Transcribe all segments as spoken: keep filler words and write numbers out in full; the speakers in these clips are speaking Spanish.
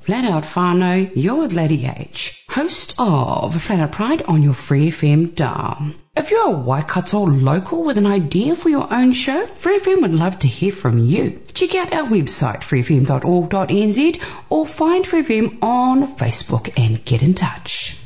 Flat Out Whānau, you're Lady H, host of Flat Out Pride on your Free F M dial. If you're a Waikato local with an idea for your own show, Free F M would love to hear from you. Check out our website, free f m dot org dot n z, or find Free F M on Facebook and get in touch.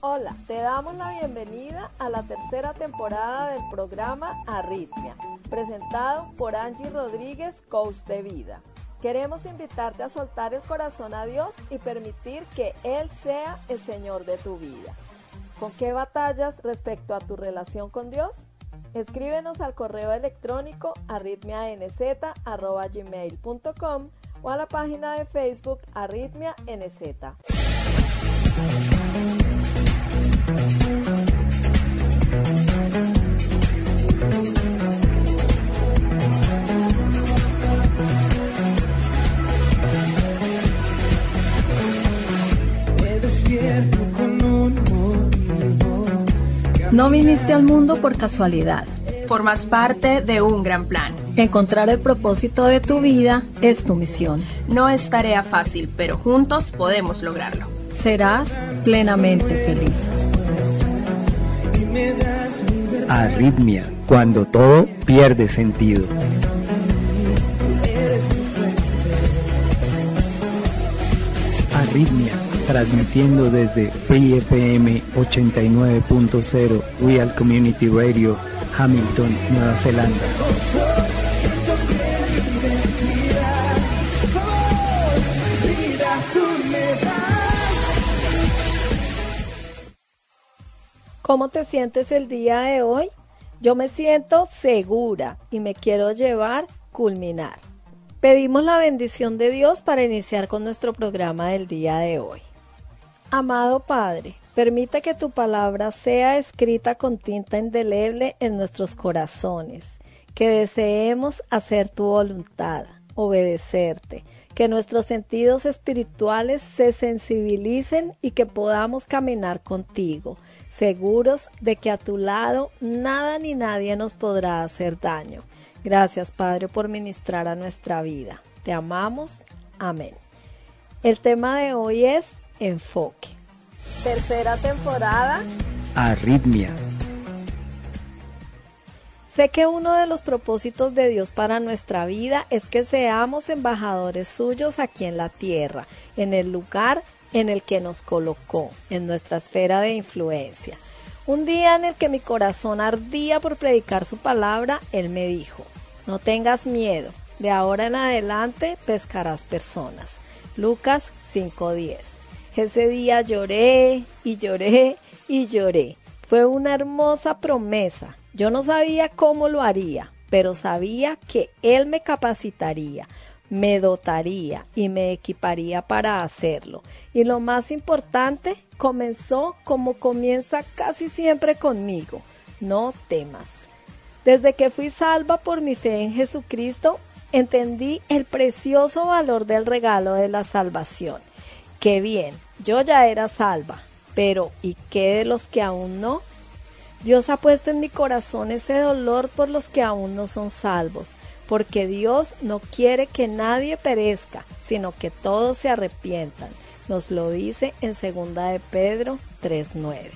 Hola, te damos la bienvenida a la tercera temporada del programa Arritmia, presentado por Angie Rodríguez, coach de vida. Queremos invitarte a soltar el corazón a Dios y permitir que Él sea el Señor de tu vida. ¿Con qué batallas respecto a tu relación con Dios? Escríbenos al correo electrónico arritmia n z arroba gmail punto com o a la página de Facebook arritmia n z. No viniste al mundo por casualidad. Formas parte de un gran plan. Encontrar el propósito de tu vida es tu misión. No es tarea fácil, pero juntos podemos lograrlo. Serás plenamente feliz. Arritmia, cuando todo pierde sentido. Arritmia, transmitiendo desde P I F M ochenta y nueve punto cero Real Community Radio, Hamilton, Nueva Zelanda. ¿Cómo te sientes el día de hoy? Yo me siento segura y me quiero llevar culminar. Pedimos la bendición de Dios para iniciar con nuestro programa del día de hoy. Amado Padre, permita que tu palabra sea escrita con tinta indeleble en nuestros corazones, que deseemos hacer tu voluntad, obedecerte, que nuestros sentidos espirituales se sensibilicen y que podamos caminar contigo, seguros de que a tu lado nada ni nadie nos podrá hacer daño. Gracias, Padre, por ministrar a nuestra vida. Te amamos. Amén. El tema de hoy es enfoque. Tercera temporada. Arritmia. Sé que uno de los propósitos de Dios para nuestra vida es que seamos embajadores suyos aquí en la tierra, en el lugar en el que nos colocó, en nuestra esfera de influencia. Un día en el que mi corazón ardía por predicar su palabra, Él me dijo: no tengas miedo, de ahora en adelante pescarás personas. Lucas cinco diez. Ese día lloré y lloré y lloré. Fue una hermosa promesa. Yo no sabía cómo lo haría, pero sabía que Él me capacitaría, me dotaría y me equiparía para hacerlo. Y lo más importante, comenzó como comienza casi siempre conmigo: no temas. Desde que fui salva por mi fe en Jesucristo, entendí el precioso valor del regalo de la salvación. ¡Qué bien! Yo ya era salva, pero ¿y qué de los que aún no? Dios ha puesto en mi corazón ese dolor por los que aún no son salvos, porque Dios no quiere que nadie perezca, sino que todos se arrepientan. Nos lo dice en segunda de Pedro tres nueve.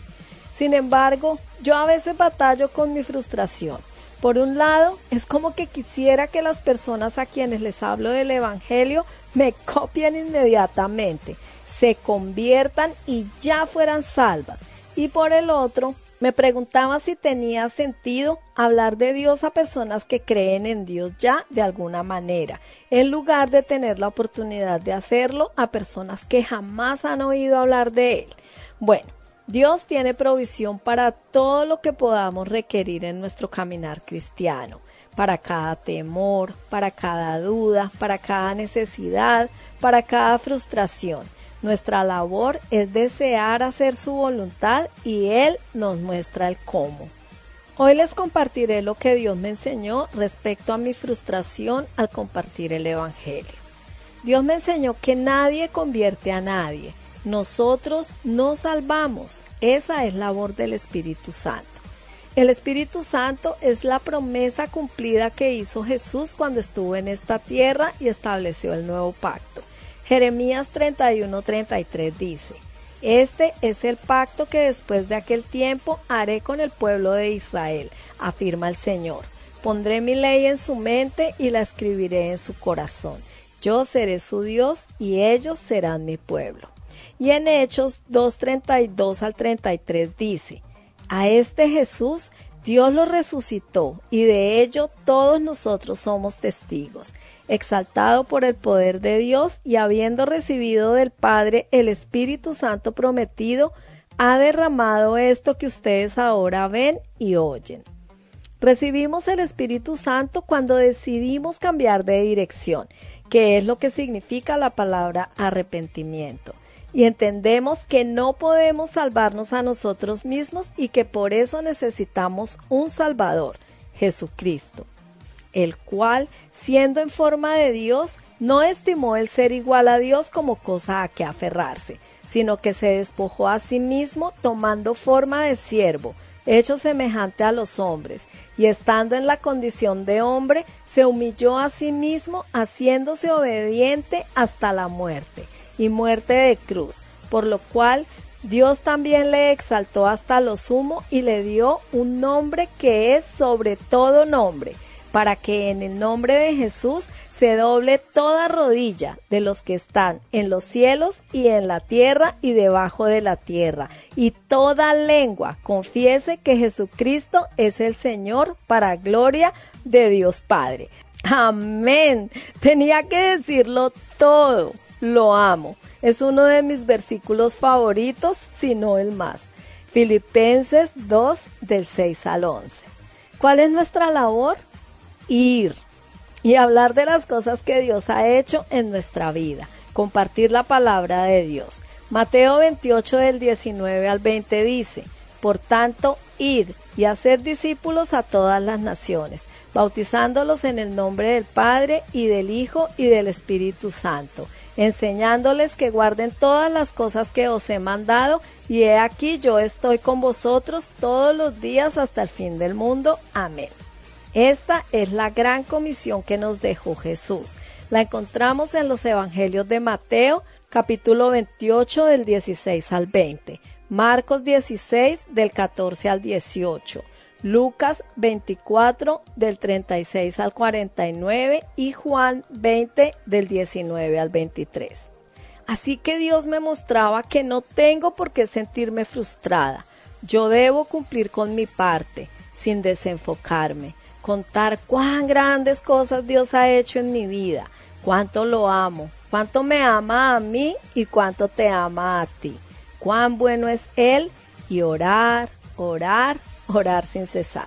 Sin embargo, yo a veces batallo con mi frustración. Por un lado, es como que quisiera que las personas a quienes les hablo del Evangelio me copien inmediatamente, se conviertan y ya fueran salvas. Y por el otro, me preguntaba si tenía sentido hablar de Dios a personas que creen en Dios ya de alguna manera, en lugar de tener la oportunidad de hacerlo a personas que jamás han oído hablar de Él. Bueno, Dios tiene provisión para todo lo que podamos requerir en nuestro caminar cristiano, para cada temor, para cada duda, para cada necesidad, para cada frustración. Nuestra labor es desear hacer su voluntad y Él nos muestra el cómo. Hoy les compartiré lo que Dios me enseñó respecto a mi frustración al compartir el Evangelio. Dios me enseñó que nadie convierte a nadie, Nosotros nos salvamos. Esa es labor del Espíritu Santo. El Espíritu Santo es la promesa cumplida que hizo Jesús cuando estuvo en esta tierra y estableció el nuevo pacto. Jeremías treinta y uno, treinta y tres dice: Este es el pacto que después de aquel tiempo haré con el pueblo de Israel, afirma el Señor. Pondré mi ley en su mente y la escribiré en su corazón. Yo seré su Dios y ellos serán mi pueblo. Y en Hechos dos, treinta y dos al treinta y tres dice: A este Jesús Dios lo resucitó, y de ello todos nosotros somos testigos. Exaltado por el poder de Dios y habiendo recibido del Padre el Espíritu Santo prometido, ha derramado esto que ustedes ahora ven y oyen. Recibimos el Espíritu Santo cuando decidimos cambiar de dirección, que es lo que significa la palabra arrepentimiento. Y entendemos que no podemos salvarnos a nosotros mismos y que por eso necesitamos un Salvador, Jesucristo, el cual, siendo en forma de Dios, no estimó el ser igual a Dios como cosa a que aferrarse, sino que se despojó a sí mismo tomando forma de siervo, hecho semejante a los hombres, y estando en la condición de hombre, se humilló a sí mismo, haciéndose obediente hasta la muerte. Y muerte de cruz, por lo cual Dios también le exaltó hasta lo sumo y le dio un nombre que es sobre todo nombre, para que en el nombre de Jesús se doble toda rodilla de los que están en los cielos y en la tierra y debajo de la tierra, y toda lengua confiese que Jesucristo es el Señor, para gloria de Dios Padre. Amén. Tenía que decirlo todo. Lo amo. Es uno de mis versículos favoritos, si no el más. Filipenses dos, del seis al once. ¿Cuál es nuestra labor? Ir y hablar de las cosas que Dios ha hecho en nuestra vida. Compartir la palabra de Dios. Mateo veintiocho, del diecinueve al veinte dice: Por tanto, id y haced discípulos a todas las naciones, bautizándolos en el nombre del Padre y del Hijo y del Espíritu Santo, enseñándoles que guarden todas las cosas que os he mandado, y he aquí yo estoy con vosotros todos los días hasta el fin del mundo. Amén. Esta es la gran comisión que nos dejó Jesús. La encontramos en los Evangelios de Mateo, capítulo veintiocho del dieciséis al veinte, Marcos dieciséis del catorce al dieciocho, Lucas veinticuatro del treinta y seis al cuarenta y nueve y Juan veinte del diecinueve al veintitrés. Así que Dios me mostraba que no tengo por qué sentirme frustrada. Yo debo cumplir con mi parte, sin desenfocarme, contar cuán grandes cosas Dios ha hecho en mi vida, cuánto lo amo, cuánto me ama a mí y cuánto te ama a ti, cuán bueno es Él, y orar, orar, orar sin cesar.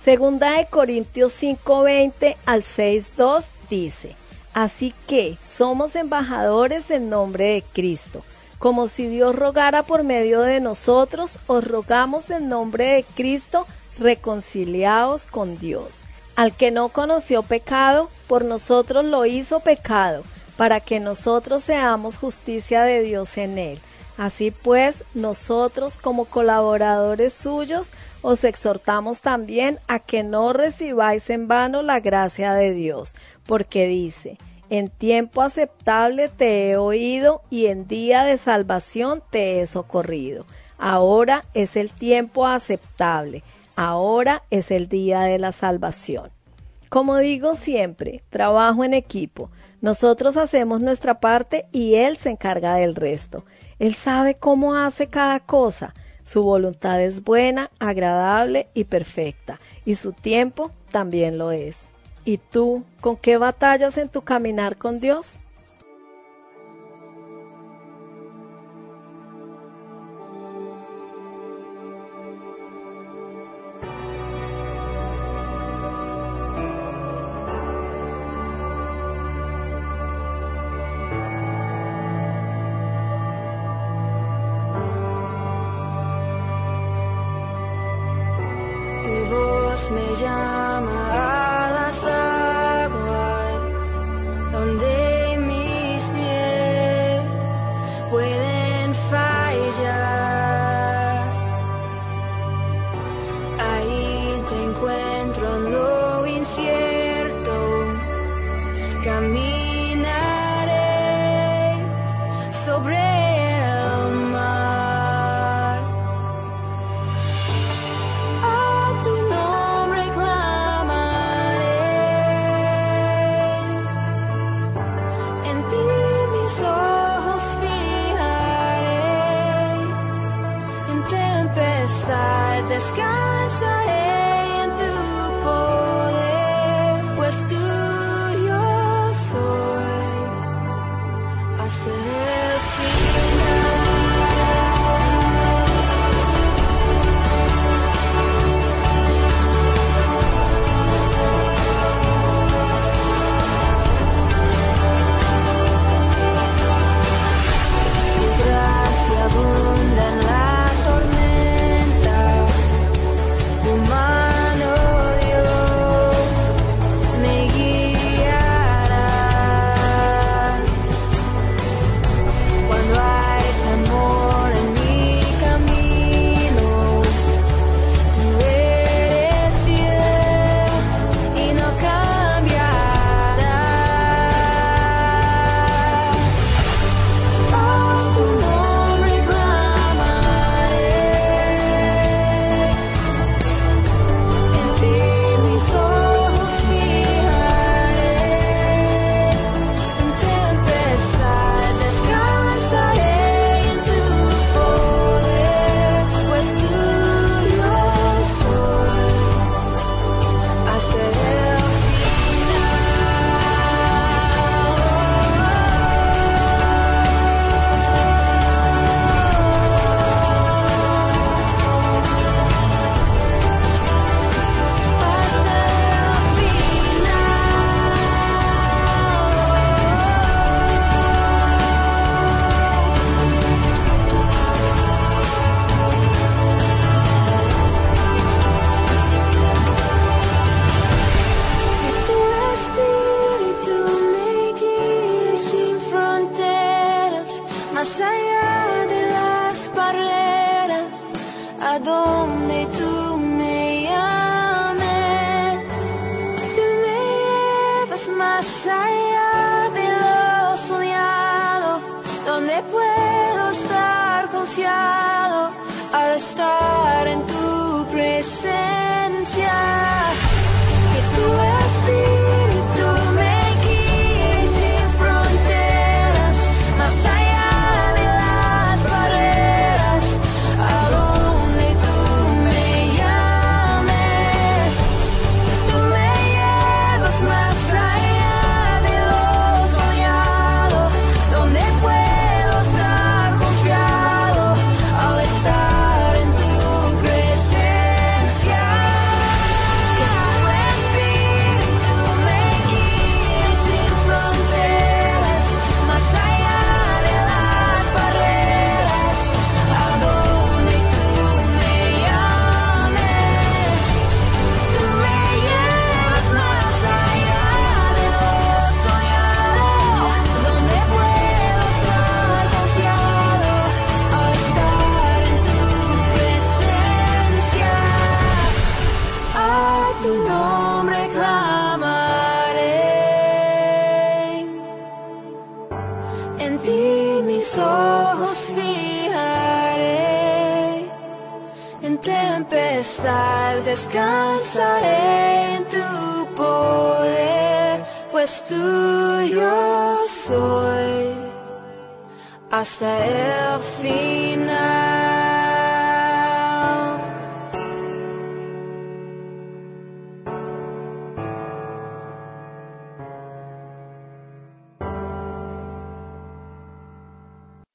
Segunda de Corintios cinco, veinte al seis, dos dice: Así que somos embajadores en nombre de Cristo, como si Dios rogara por medio de nosotros. Os rogamos en nombre de Cristo, reconciliaos con Dios. Al que no conoció pecado, por nosotros lo hizo pecado, para que nosotros seamos justicia de Dios en él. Así pues, nosotros como colaboradores suyos, os exhortamos también a que no recibáis en vano la gracia de Dios, porque dice: En tiempo aceptable te he oído y en día de salvación te he socorrido. Ahora es el tiempo aceptable, ahora es el día de la salvación. Como digo siempre, trabajo en equipo. Nosotros hacemos nuestra parte y Él se encarga del resto. Él sabe cómo hace cada cosa. Su voluntad es buena, agradable y perfecta, y su tiempo también lo es. ¿Y tú, con qué batallas en tu caminar con Dios? Me llama a las aguas donde mis pies pueden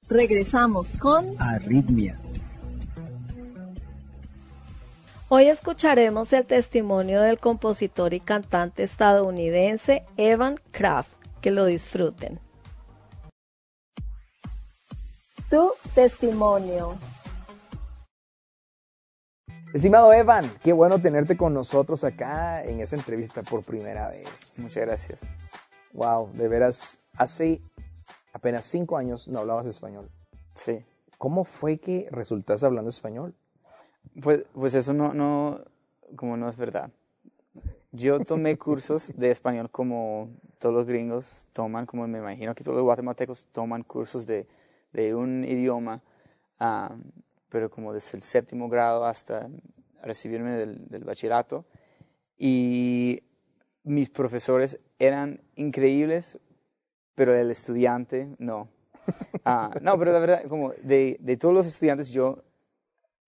Regresamos con Arritmia. Hoy escucharemos el testimonio del compositor y cantante estadounidense Evan Kraft. Que lo disfruten. Tu testimonio. Estimado Evan, qué bueno tenerte con nosotros acá en esta entrevista por primera vez. Muchas gracias. Wow, de veras, así... Apenas cinco años no hablabas español. Sí. ¿Cómo fue que resultaste hablando español? Pues, pues eso no, no, como no es verdad. Yo tomé cursos de español como todos los gringos toman, como me imagino que todos los guatemaltecos toman cursos de, de un idioma, um, pero como desde el séptimo grado hasta recibirme del, del bachillerato. Y mis profesores eran increíbles, pero el estudiante no. Ah, no, pero la verdad, como de, de todos los estudiantes, yo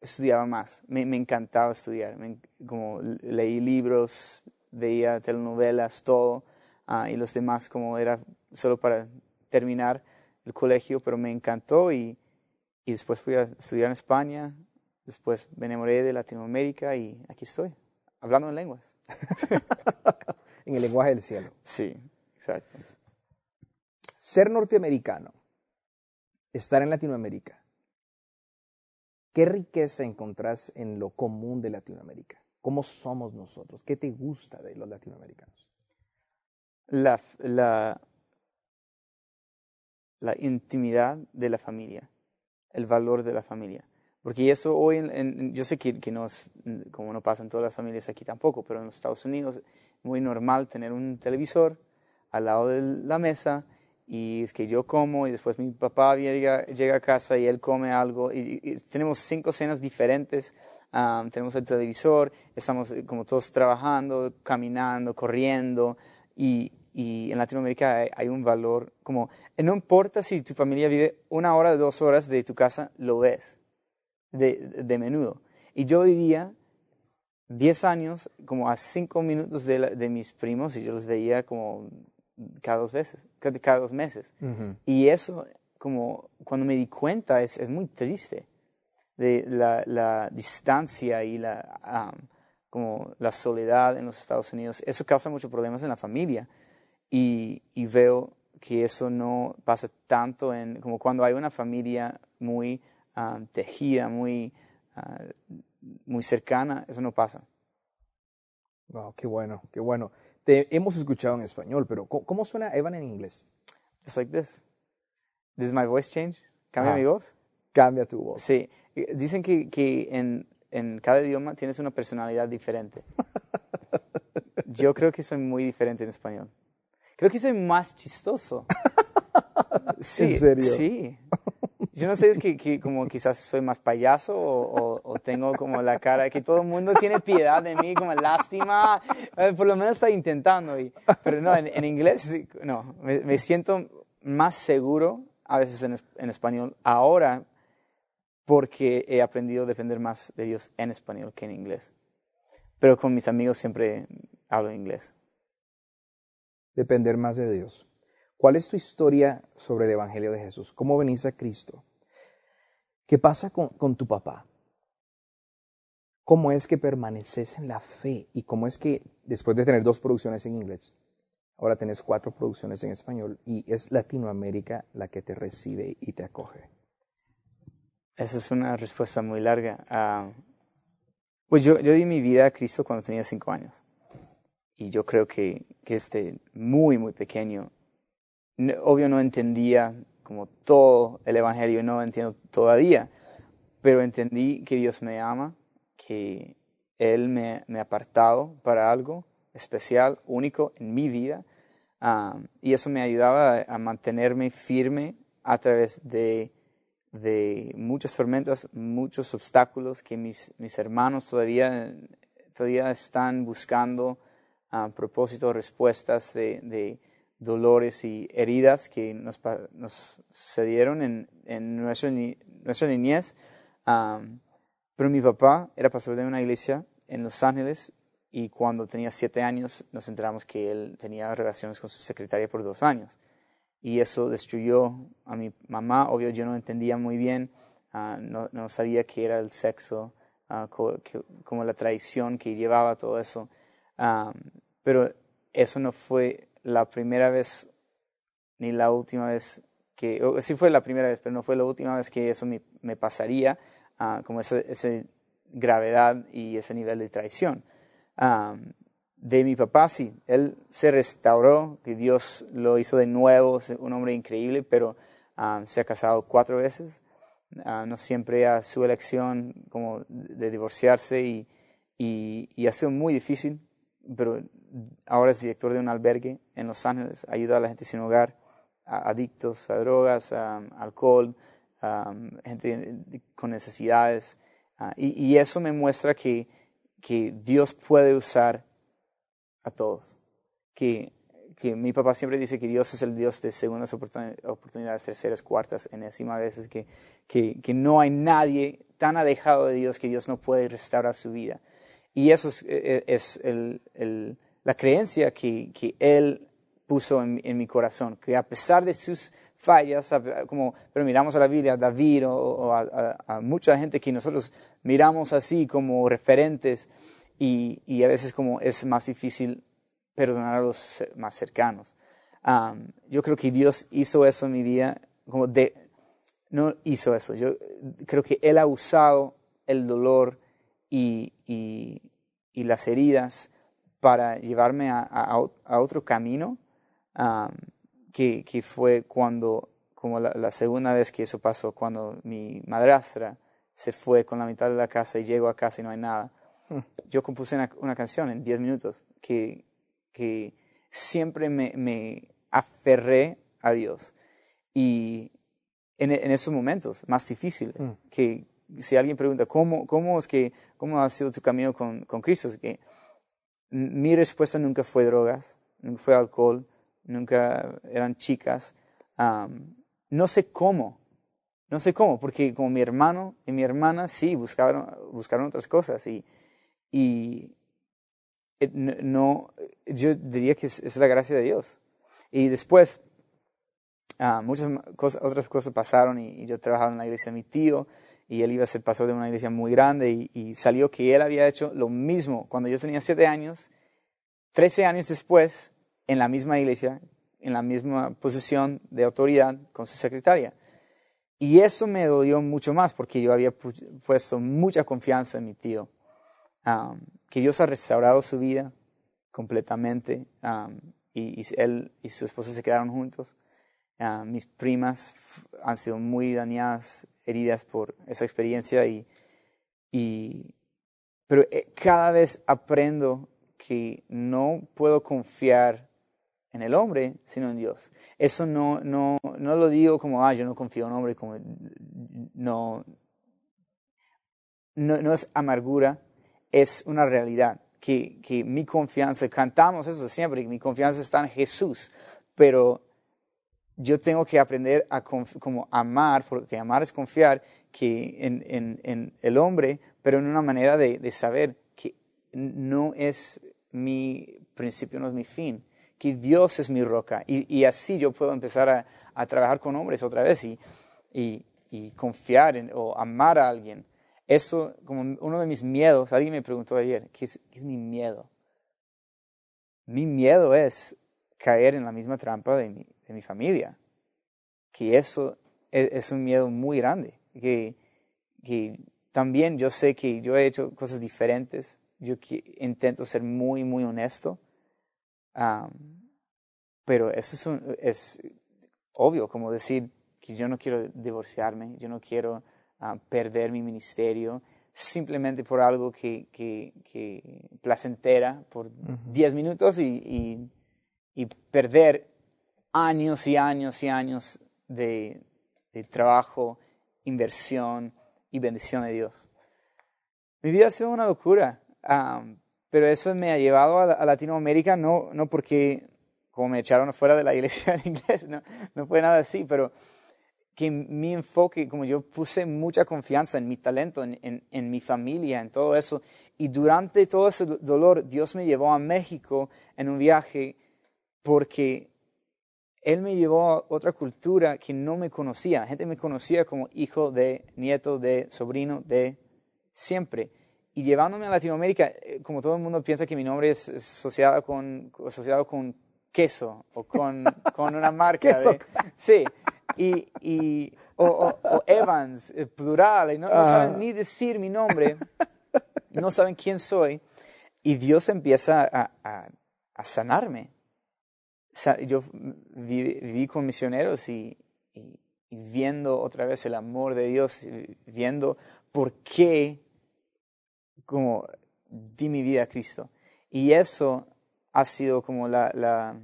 estudiaba más, me, me encantaba estudiar, me, como leí libros, veía telenovelas, todo, uh, y los demás como era solo para terminar el colegio, pero me encantó y, y después fui a estudiar en España, después me enamoré de Latinoamérica y aquí estoy, hablando en lenguas. En el lenguaje del cielo. Sí, exacto. Ser norteamericano, estar en Latinoamérica, ¿qué riqueza encontrás en lo común de Latinoamérica? ¿Cómo somos nosotros? ¿Qué te gusta de los latinoamericanos? La, la, la intimidad de la familia, el valor de la familia. Porque eso hoy, en, en, yo sé que, que no es, como no pasa en todas las familias aquí tampoco, pero en los Estados Unidos es muy normal tener un televisor al lado de la mesa y es que yo como y después mi papá llega, llega a casa y él come algo. Y, y tenemos cinco cenas diferentes, um, tenemos el televisor, estamos como todos trabajando, caminando, corriendo y, y en Latinoamérica hay, hay un valor como, no importa si tu familia vive una hora o dos horas de tu casa, lo ves. De, de menudo. Y yo vivía diez años como a cinco minutos de, la, de mis primos y yo los veía como cada dos veces, cada, cada dos meses. Uh-huh. Y eso, como cuando me di cuenta, es, es muy triste de la, la distancia y la, um, como la soledad en los Estados Unidos. Eso causa muchos problemas en la familia y, y veo que eso no pasa tanto en, como cuando hay una familia muy... Um, tejida, muy, uh, muy cercana, eso no pasa. Wow, qué bueno, qué bueno. Te hemos escuchado en español, pero ¿cómo, cómo suena Evan en inglés? It's like this. Does my voice change? ¿Cambia ah, mi voz? Cambia tu voz. Sí. Dicen que, que en, en cada idioma tienes una personalidad diferente. Yo creo que soy muy diferente en español. Creo que soy más chistoso. Sí, ¿en serio? Sí. Yo no sé, es que, que como quizás soy más payaso o, o, o tengo como la cara que todo el mundo tiene piedad de mí, como lástima, eh, por lo menos está intentando. Y, pero no, en, en inglés, no, me, me siento más seguro a veces en, en español ahora porque he aprendido a depender más de Dios en español que en inglés. Pero con mis amigos siempre hablo inglés. Depender más de Dios. ¿Cuál es tu historia sobre el Evangelio de Jesús? ¿Cómo venís a Cristo? ¿Qué pasa con, con tu papá? ¿Cómo es que permaneces en la fe? ¿Y cómo es que después de tener dos producciones en inglés, ahora tenés cuatro producciones en español y es Latinoamérica la que te recibe y te acoge? Esa es una respuesta muy larga. Uh, pues yo, yo di mi vida a Cristo cuando tenía cinco años. Y yo creo que, que este muy, muy pequeño, obvio no entendía como todo el evangelio, no entiendo todavía, pero entendí que Dios me ama, que Él me, me ha apartado para algo especial, único en mi vida, um, y eso me ayudaba a, a mantenerme firme a través de, de muchas tormentas, muchos obstáculos que mis, mis hermanos todavía, todavía están buscando uh, propósitos, respuestas de... de dolores y heridas que nos, nos sucedieron en, en nuestra, ni, nuestra niñez. Um, pero mi papá era pastor de una iglesia en Los Ángeles y cuando tenía siete años nos enteramos que él tenía relaciones con su secretaria por dos años. Y eso destruyó a mi mamá. Obvio, yo no entendía muy bien, uh, no, no sabía qué era el sexo, uh, co, que, como la traición que llevaba todo eso. Um, pero eso no fue... la primera vez, ni la última vez que, o, sí fue la primera vez, pero no fue la última vez que eso me, me pasaría, uh, como esa gravedad y ese nivel de traición. Um, de mi papá, sí, él se restauró, que Dios lo hizo de nuevo, un hombre increíble, pero um, se ha casado cuatro veces, uh, no siempre a su elección como de divorciarse y, y, y ha sido muy difícil, pero... ahora es director de un albergue en Los Ángeles, ayuda a la gente sin hogar, a adictos a drogas, a alcohol, a gente con necesidades. Y, y eso me muestra que, que Dios puede usar a todos. Que, que mi papá siempre dice que Dios es el Dios de segundas oportunidades, terceras, cuartas, enésima veces, que, que, que no hay nadie tan alejado de Dios que Dios no puede restaurar su vida. Y eso es, es el, el, la creencia que, que Él puso en, en mi corazón, que a pesar de sus fallas, como, pero miramos a la Biblia, a David o, o a, a, a mucha gente que nosotros miramos así como referentes, y, y a veces como es más difícil perdonar a los más cercanos. Um, yo creo que Dios hizo eso en mi vida, como de, no hizo eso, yo creo que Él ha usado el dolor y, y, y las heridas para llevarme a, a, a otro camino, um, Que, que fue cuando, como la, la segunda vez que eso pasó, cuando mi madrastra se fue con la mitad de la casa y llego a casa y no hay nada. Hmm. Yo compuse una, una canción en diez minutos que, que siempre me, me aferré a Dios. Y en, en esos momentos más difíciles, hmm. que si alguien pregunta, ¿cómo, cómo, es que, cómo ha sido tu camino con, con Cristo? Es que mi respuesta nunca fue drogas, nunca fue alcohol, nunca eran chicas. Um, no sé cómo, no sé cómo, porque como mi hermano y mi hermana sí buscaron, buscaron otras cosas y, y no, yo diría que es, es la gracia de Dios. Y después uh, muchas cosas, otras cosas pasaron y, y yo trabajaba en la iglesia de mi tío y él iba a ser pastor de una iglesia muy grande y, y salió que él había hecho lo mismo cuando yo tenía siete años, trece años después, en la misma iglesia, en la misma posición de autoridad con su secretaria. Y eso me dolió mucho más porque yo había pu- puesto mucha confianza en mi tío. Um, que Dios ha restaurado su vida completamente. Um, y, y él y su esposa se quedaron juntos. Uh, mis primas f- han sido muy dañadas, heridas por esa experiencia. Y, y, pero eh, cada vez aprendo que no puedo confiar en el hombre, sino en Dios. Eso no, no, no lo digo como, ah, yo no confío en el hombre, como, no, no, no es amargura, es una realidad, que, que mi confianza, cantamos eso siempre, que mi confianza está en Jesús, pero yo tengo que aprender a conf- como amar, porque amar es confiar que en, en, en el hombre, pero en una manera de, de saber que no es mi principio, no es mi fin, que Dios es mi roca. Y, y así yo puedo empezar a, a trabajar con hombres otra vez y, y, y confiar en, o amar a alguien. Eso, como uno de mis miedos, alguien me preguntó ayer, ¿qué es, qué es mi miedo? Mi miedo es caer en la misma trampa de mi, de mi familia, que eso es, es un miedo muy grande, que, que también yo sé que yo he hecho cosas diferentes. Yo intento ser muy, muy honesto, um, pero eso es, un, es obvio, como decir que yo no quiero divorciarme, yo no quiero uh, perder mi ministerio, simplemente por algo que, que, que placentera por diez minutos y, y, y perder años y años y años de, de trabajo, inversión y bendición de Dios. Mi vida ha sido una locura. Um, pero eso me ha llevado a, a Latinoamérica, no, no porque como me echaron fuera de la iglesia en inglés, no, no fue nada así, pero que mi enfoque, como yo puse mucha confianza en mi talento, en, en, en mi familia, en todo eso, y durante todo ese dolor, Dios me llevó a México en un viaje porque Él me llevó a otra cultura que no me conocía. La gente me conocía como hijo de, nieto de, sobrino de, siempre. Y llevándome a Latinoamérica, como todo el mundo piensa que mi nombre es asociado con, asociado con queso o con, con una marca. de, sí, y, y, o, o, o Evans, plural, y no, no saben ni decir mi nombre, no saben quién soy. Y Dios empieza a, a, a sanarme. Yo viví, viví con misioneros y, y, y viendo otra vez el amor de Dios, viendo por qué como di mi vida a Cristo. Y eso ha sido como la, la,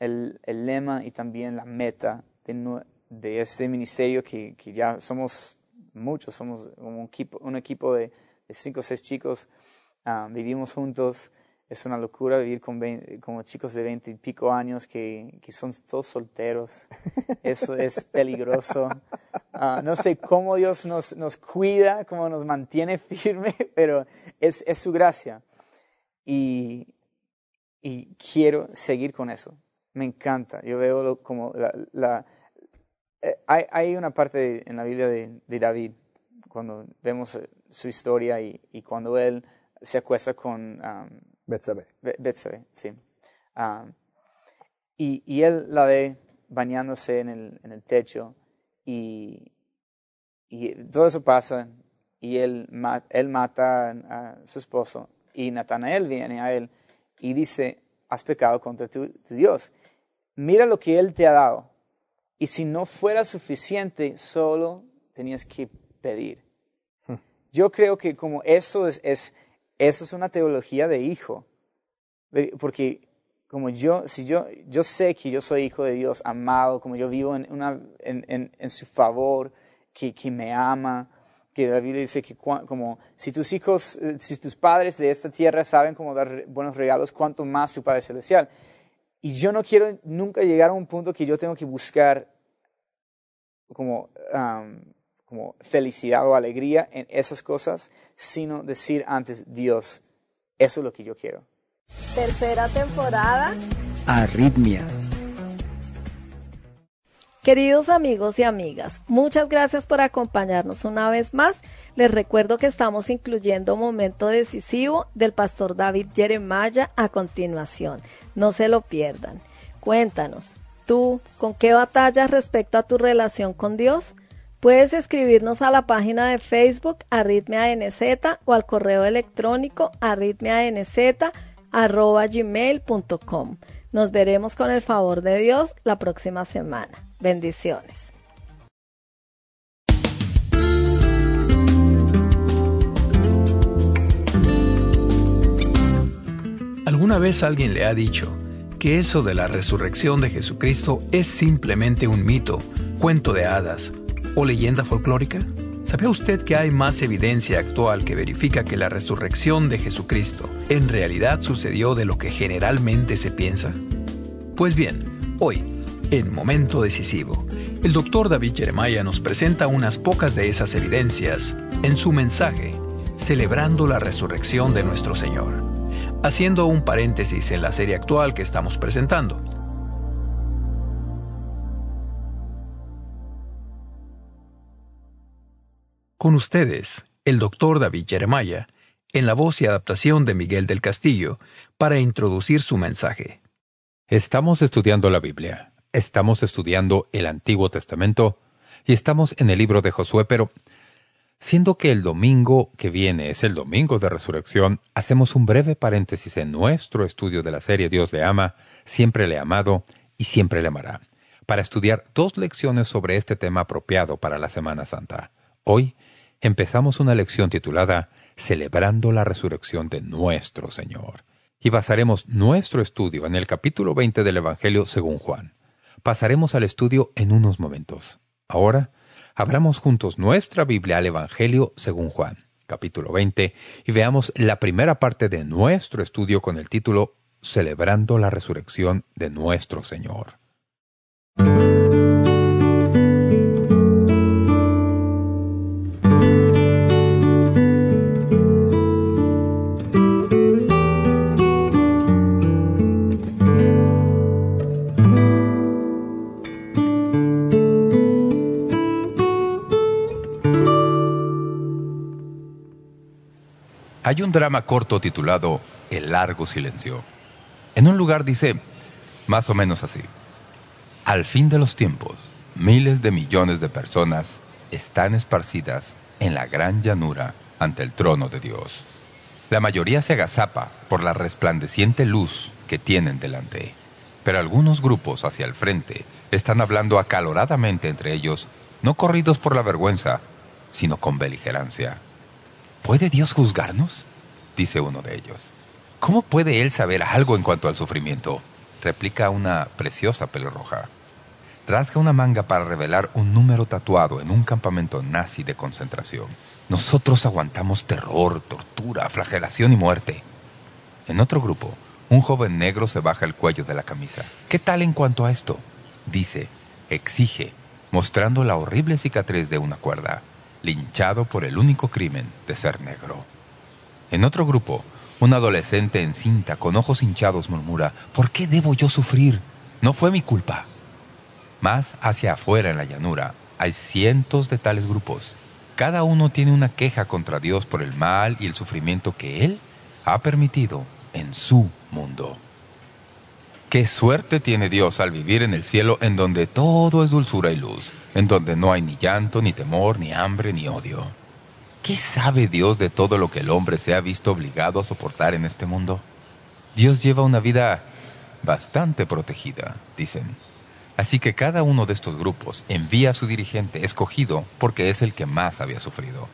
el, el lema y también la meta de, de este ministerio que, que ya somos muchos, somos un equipo, un equipo de, de cinco o seis chicos, uh, vivimos juntos Es una locura vivir con, veinte, con chicos de veinte y pico años que, que son todos solteros. Eso es peligroso. Uh, no sé cómo Dios nos, nos cuida, cómo nos mantiene firme, pero es, es su gracia. Y, y quiero seguir con eso. Me encanta. Yo veo lo, como la... la eh, hay, hay una parte de, en la Biblia de, de David, cuando vemos su historia y, y cuando él se acuesta con... Um, Betsabé. Betsabé, sí. Um, y, y él la ve bañándose en el, en el techo y, y todo eso pasa y él, él mata a su esposo y Natanael viene a él y dice, has pecado contra tu, tu Dios. Mira lo que él te ha dado y si no fuera suficiente solo tenías que pedir. Hmm. Yo creo que como eso es... es Eso es una teología de hijo, porque como yo, si yo, yo sé que yo soy hijo de Dios, amado, como yo vivo en, una, en, en, en su favor, que, que me ama, que David dice que como si tus hijos, si tus padres de esta tierra saben cómo dar buenos regalos, cuánto más tu Padre Celestial. Y yo no quiero nunca llegar a un punto que yo tengo que buscar como... Um, como felicidad o alegría en esas cosas, sino decir antes, Dios, eso es lo que yo quiero. Tercera temporada. Arritmia. Queridos amigos y amigas, muchas gracias por acompañarnos una vez más. Les recuerdo que estamos incluyendo Momento Decisivo del pastor David Jeremiah a continuación. No se lo pierdan. Cuéntanos, ¿tú con qué batallas respecto a tu relación con Dios? Puedes escribirnos a la página de Facebook arritmia n z o al correo electrónico arritmia n z arroba gmail punto com. Nos veremos con el favor de Dios la próxima semana. Bendiciones. ¿Alguna vez alguien le ha dicho que eso de la resurrección de Jesucristo es simplemente un mito, cuento de hadas o leyenda folclórica? ¿Sabía usted que hay más evidencia actual que verifica que la resurrección de Jesucristo en realidad sucedió de lo que generalmente se piensa? Pues bien, hoy, en Momento Decisivo, el doctor David Jeremiah nos presenta unas pocas de esas evidencias en su mensaje, Celebrando la Resurrección de Nuestro Señor, haciendo un paréntesis en la serie actual que estamos presentando. Con ustedes, el doctor David Jeremiah, en la voz y adaptación de Miguel del Castillo, para introducir su mensaje. Estamos estudiando la Biblia, estamos estudiando el Antiguo Testamento y estamos en el libro de Josué, pero siendo que el domingo que viene es el domingo de resurrección, hacemos un breve paréntesis en nuestro estudio de la serie Dios le ama, siempre le ha amado y siempre le amará, para estudiar dos lecciones sobre este tema apropiado para la Semana Santa. Hoy, empezamos una lección titulada Celebrando la Resurrección de Nuestro Señor y basaremos nuestro estudio en el capítulo veinte del Evangelio según Juan. Pasaremos al estudio en unos momentos. Ahora, abramos juntos nuestra Biblia al Evangelio según Juan, capítulo veinte, y veamos la primera parte de nuestro estudio con el título Celebrando la Resurrección de Nuestro Señor. Hay un drama corto titulado El largo silencio. En un lugar dice, más o menos así: al fin de los tiempos, miles de millones de personas están esparcidas en la gran llanura ante el trono de Dios. La mayoría se agazapa por la resplandeciente luz que tienen delante, pero algunos grupos hacia el frente están hablando acaloradamente entre ellos, no corridos por la vergüenza, sino con beligerancia. ¿Puede Dios juzgarnos?, dice uno de ellos. ¿Cómo puede Él saber algo en cuanto al sufrimiento?, replica una preciosa pelirroja. Rasga una manga para revelar un número tatuado en un campamento nazi de concentración. Nosotros aguantamos terror, tortura, flagelación y muerte. En otro grupo, un joven negro se baja el cuello de la camisa. ¿Qué tal en cuanto a esto? Dice, exige, mostrando la horrible cicatriz de una cuerda, linchado por el único crimen de ser negro. En otro grupo, un adolescente en cinta con ojos hinchados murmura, ¿por qué debo yo sufrir? No fue mi culpa. Más hacia afuera en la llanura, hay cientos de tales grupos. Cada uno tiene una queja contra Dios por el mal y el sufrimiento que Él ha permitido en su mundo. ¡Qué suerte tiene Dios al vivir en el cielo en donde todo es dulzura y luz, en donde no hay ni llanto, ni temor, ni hambre, ni odio! ¿Qué sabe Dios de todo lo que el hombre se ha visto obligado a soportar en este mundo? Dios lleva una vida bastante protegida, dicen. Así que cada uno de estos grupos envía a su dirigente escogido porque es el que más había sufrido.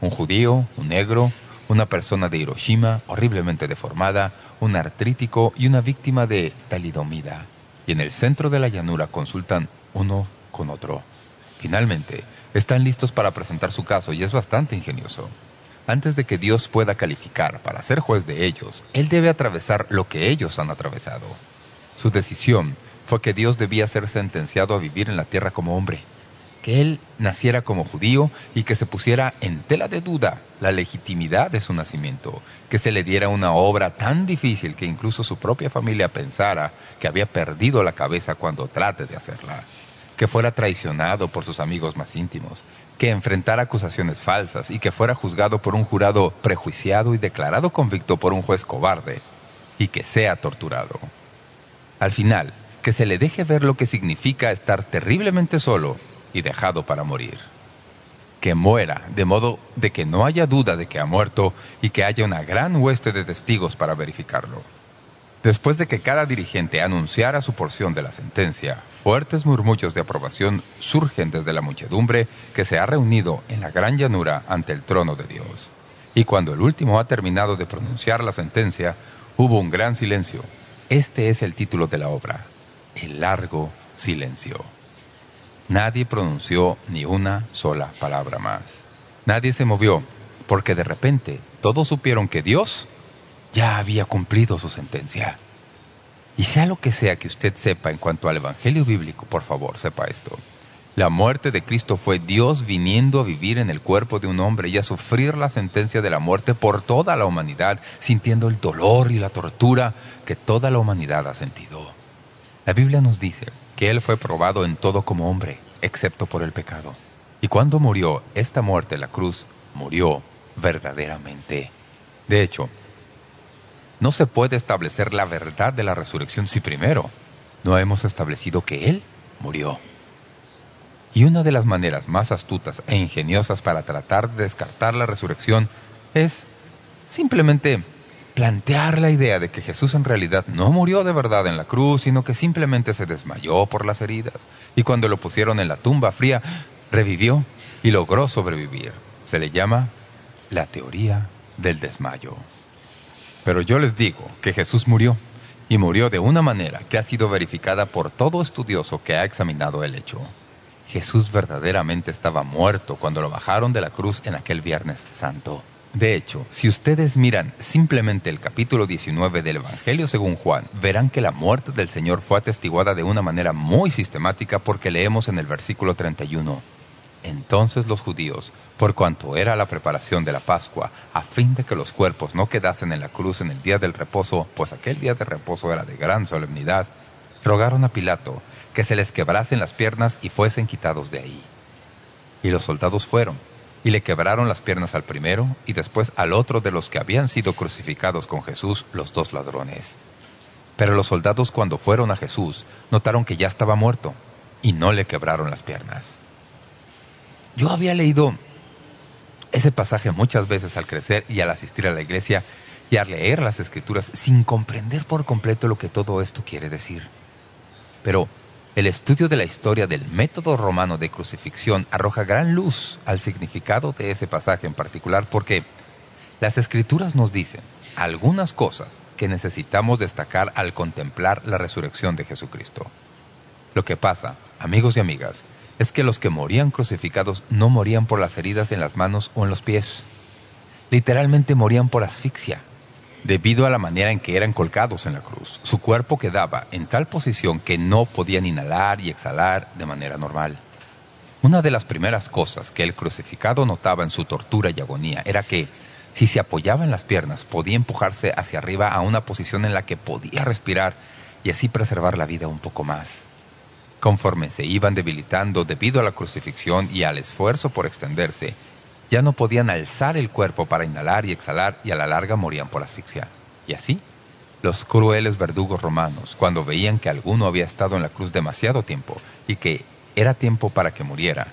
Un judío, un negro, una persona de Hiroshima, horriblemente deformada, un artrítico y una víctima de talidomida. Y en el centro de la llanura consultan uno con otro. Finalmente, están listos para presentar su caso y es bastante ingenioso. Antes de que Dios pueda calificar para ser juez de ellos, Él debe atravesar lo que ellos han atravesado. Su decisión fue que Dios debía ser sentenciado a vivir en la tierra como hombre, que Él naciera como judío y que se pusiera en tela de duda la legitimidad de su nacimiento, que se le diera una obra tan difícil que incluso su propia familia pensara que había perdido la cabeza cuando trate de hacerla, que fuera traicionado por sus amigos más íntimos, que enfrentara acusaciones falsas y que fuera juzgado por un jurado prejuiciado y declarado convicto por un juez cobarde, y que sea torturado. Al final, que se le deje ver lo que significa estar terriblemente solo y dejado para morir. Que muera, de modo de que no haya duda de que ha muerto y que haya una gran hueste de testigos para verificarlo. Después de que cada dirigente anunciara su porción de la sentencia, fuertes murmullos de aprobación surgen desde la muchedumbre que se ha reunido en la gran llanura ante el trono de Dios. Y cuando el último ha terminado de pronunciar la sentencia, hubo un gran silencio. Este es el título de la obra. El largo silencio. Nadie pronunció ni una sola palabra más. Nadie se movió, porque de repente todos supieron que Dios ya había cumplido su sentencia. Y sea lo que sea que usted sepa en cuanto al Evangelio bíblico, por favor, sepa esto. La muerte de Cristo fue Dios viniendo a vivir en el cuerpo de un hombre y a sufrir la sentencia de la muerte por toda la humanidad, sintiendo el dolor y la tortura que toda la humanidad ha sentido. La Biblia nos dice que Él fue probado en todo como hombre, excepto por el pecado. Y cuando murió esta muerte en la cruz, murió verdaderamente. De hecho, no se puede establecer la verdad de la resurrección si primero no hemos establecido que Él murió. Y una de las maneras más astutas e ingeniosas para tratar de descartar la resurrección es simplemente plantear la idea de que Jesús en realidad no murió de verdad en la cruz, sino que simplemente se desmayó por las heridas. Y cuando lo pusieron en la tumba fría, revivió y logró sobrevivir. Se le llama la teoría del desmayo. Pero yo les digo que Jesús murió, y murió de una manera que ha sido verificada por todo estudioso que ha examinado el hecho. Jesús verdaderamente estaba muerto cuando lo bajaron de la cruz en aquel Viernes Santo. De hecho, si ustedes miran simplemente el capítulo diecinueve del Evangelio según Juan, verán que la muerte del Señor fue atestiguada de una manera muy sistemática porque leemos en el versículo treinta y uno. Entonces los judíos, por cuanto era la preparación de la Pascua, a fin de que los cuerpos no quedasen en la cruz en el día del reposo, pues aquel día de reposo era de gran solemnidad, rogaron a Pilato que se les quebrasen las piernas y fuesen quitados de ahí. Y los soldados fueron. Y le quebraron las piernas al primero y después al otro de los que habían sido crucificados con Jesús, los dos ladrones. Pero los soldados cuando fueron a Jesús notaron que ya estaba muerto y no le quebraron las piernas. Yo había leído ese pasaje muchas veces al crecer y al asistir a la iglesia y al leer las Escrituras sin comprender por completo lo que todo esto quiere decir. Pero el estudio de la historia del método romano de crucifixión arroja gran luz al significado de ese pasaje en particular porque las Escrituras nos dicen algunas cosas que necesitamos destacar al contemplar la resurrección de Jesucristo. Lo que pasa, amigos y amigas, es que los que morían crucificados no morían por las heridas en las manos o en los pies. Literalmente morían por asfixia. debido a la manera en que eran colgados en la cruz. Su cuerpo quedaba en tal posición que no podían inhalar y exhalar de manera normal. Una de las primeras cosas que el crucificado notaba en su tortura y agonía era que, si se apoyaba en las piernas, podía empujarse hacia arriba a una posición en la que podía respirar y así preservar la vida un poco más. Conforme se iban debilitando debido a la crucifixión y al esfuerzo por extenderse, ya no podían alzar el cuerpo para inhalar y exhalar, y a la larga morían por asfixia. Y así, los crueles verdugos romanos, cuando veían que alguno había estado en la cruz demasiado tiempo y que era tiempo para que muriera,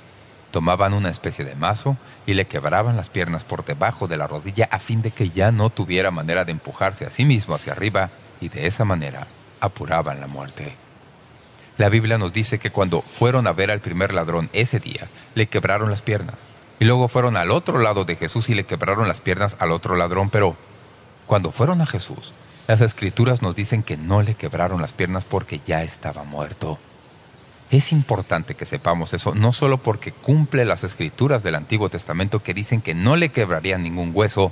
tomaban una especie de mazo y le quebraban las piernas por debajo de la rodilla a fin de que ya no tuviera manera de empujarse a sí mismo hacia arriba, y de esa manera apuraban la muerte. La Biblia nos dice que cuando fueron a ver al primer ladrón ese día, le quebraron las piernas. Y luego fueron al otro lado de Jesús y le quebraron las piernas al otro ladrón. Pero cuando fueron a Jesús, las Escrituras nos dicen que no le quebraron las piernas porque ya estaba muerto. Es importante que sepamos eso, no solo porque cumple las Escrituras del Antiguo Testamento que dicen que no le quebrarían ningún hueso,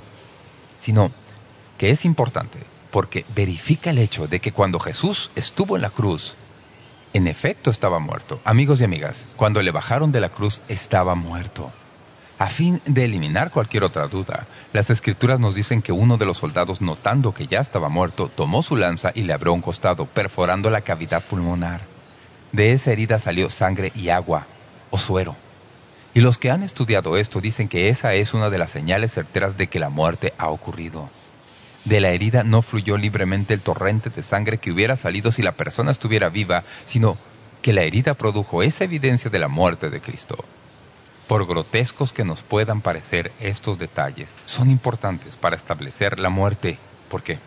sino que es importante porque verifica el hecho de que cuando Jesús estuvo en la cruz, en efecto estaba muerto. Amigos y amigas, cuando le bajaron de la cruz, estaba muerto. A fin de eliminar cualquier otra duda, las Escrituras nos dicen que uno de los soldados, notando que ya estaba muerto, tomó su lanza y le abrió un costado, perforando la cavidad pulmonar. De esa herida salió sangre y agua, o suero. Y los que han estudiado esto dicen que esa es una de las señales certeras de que la muerte ha ocurrido. De la herida no fluyó libremente el torrente de sangre que hubiera salido si la persona estuviera viva, sino que la herida produjo esa evidencia de la muerte de Cristo. Por grotescos que nos puedan parecer, estos detalles son importantes para establecer la muerte. ¿Por qué?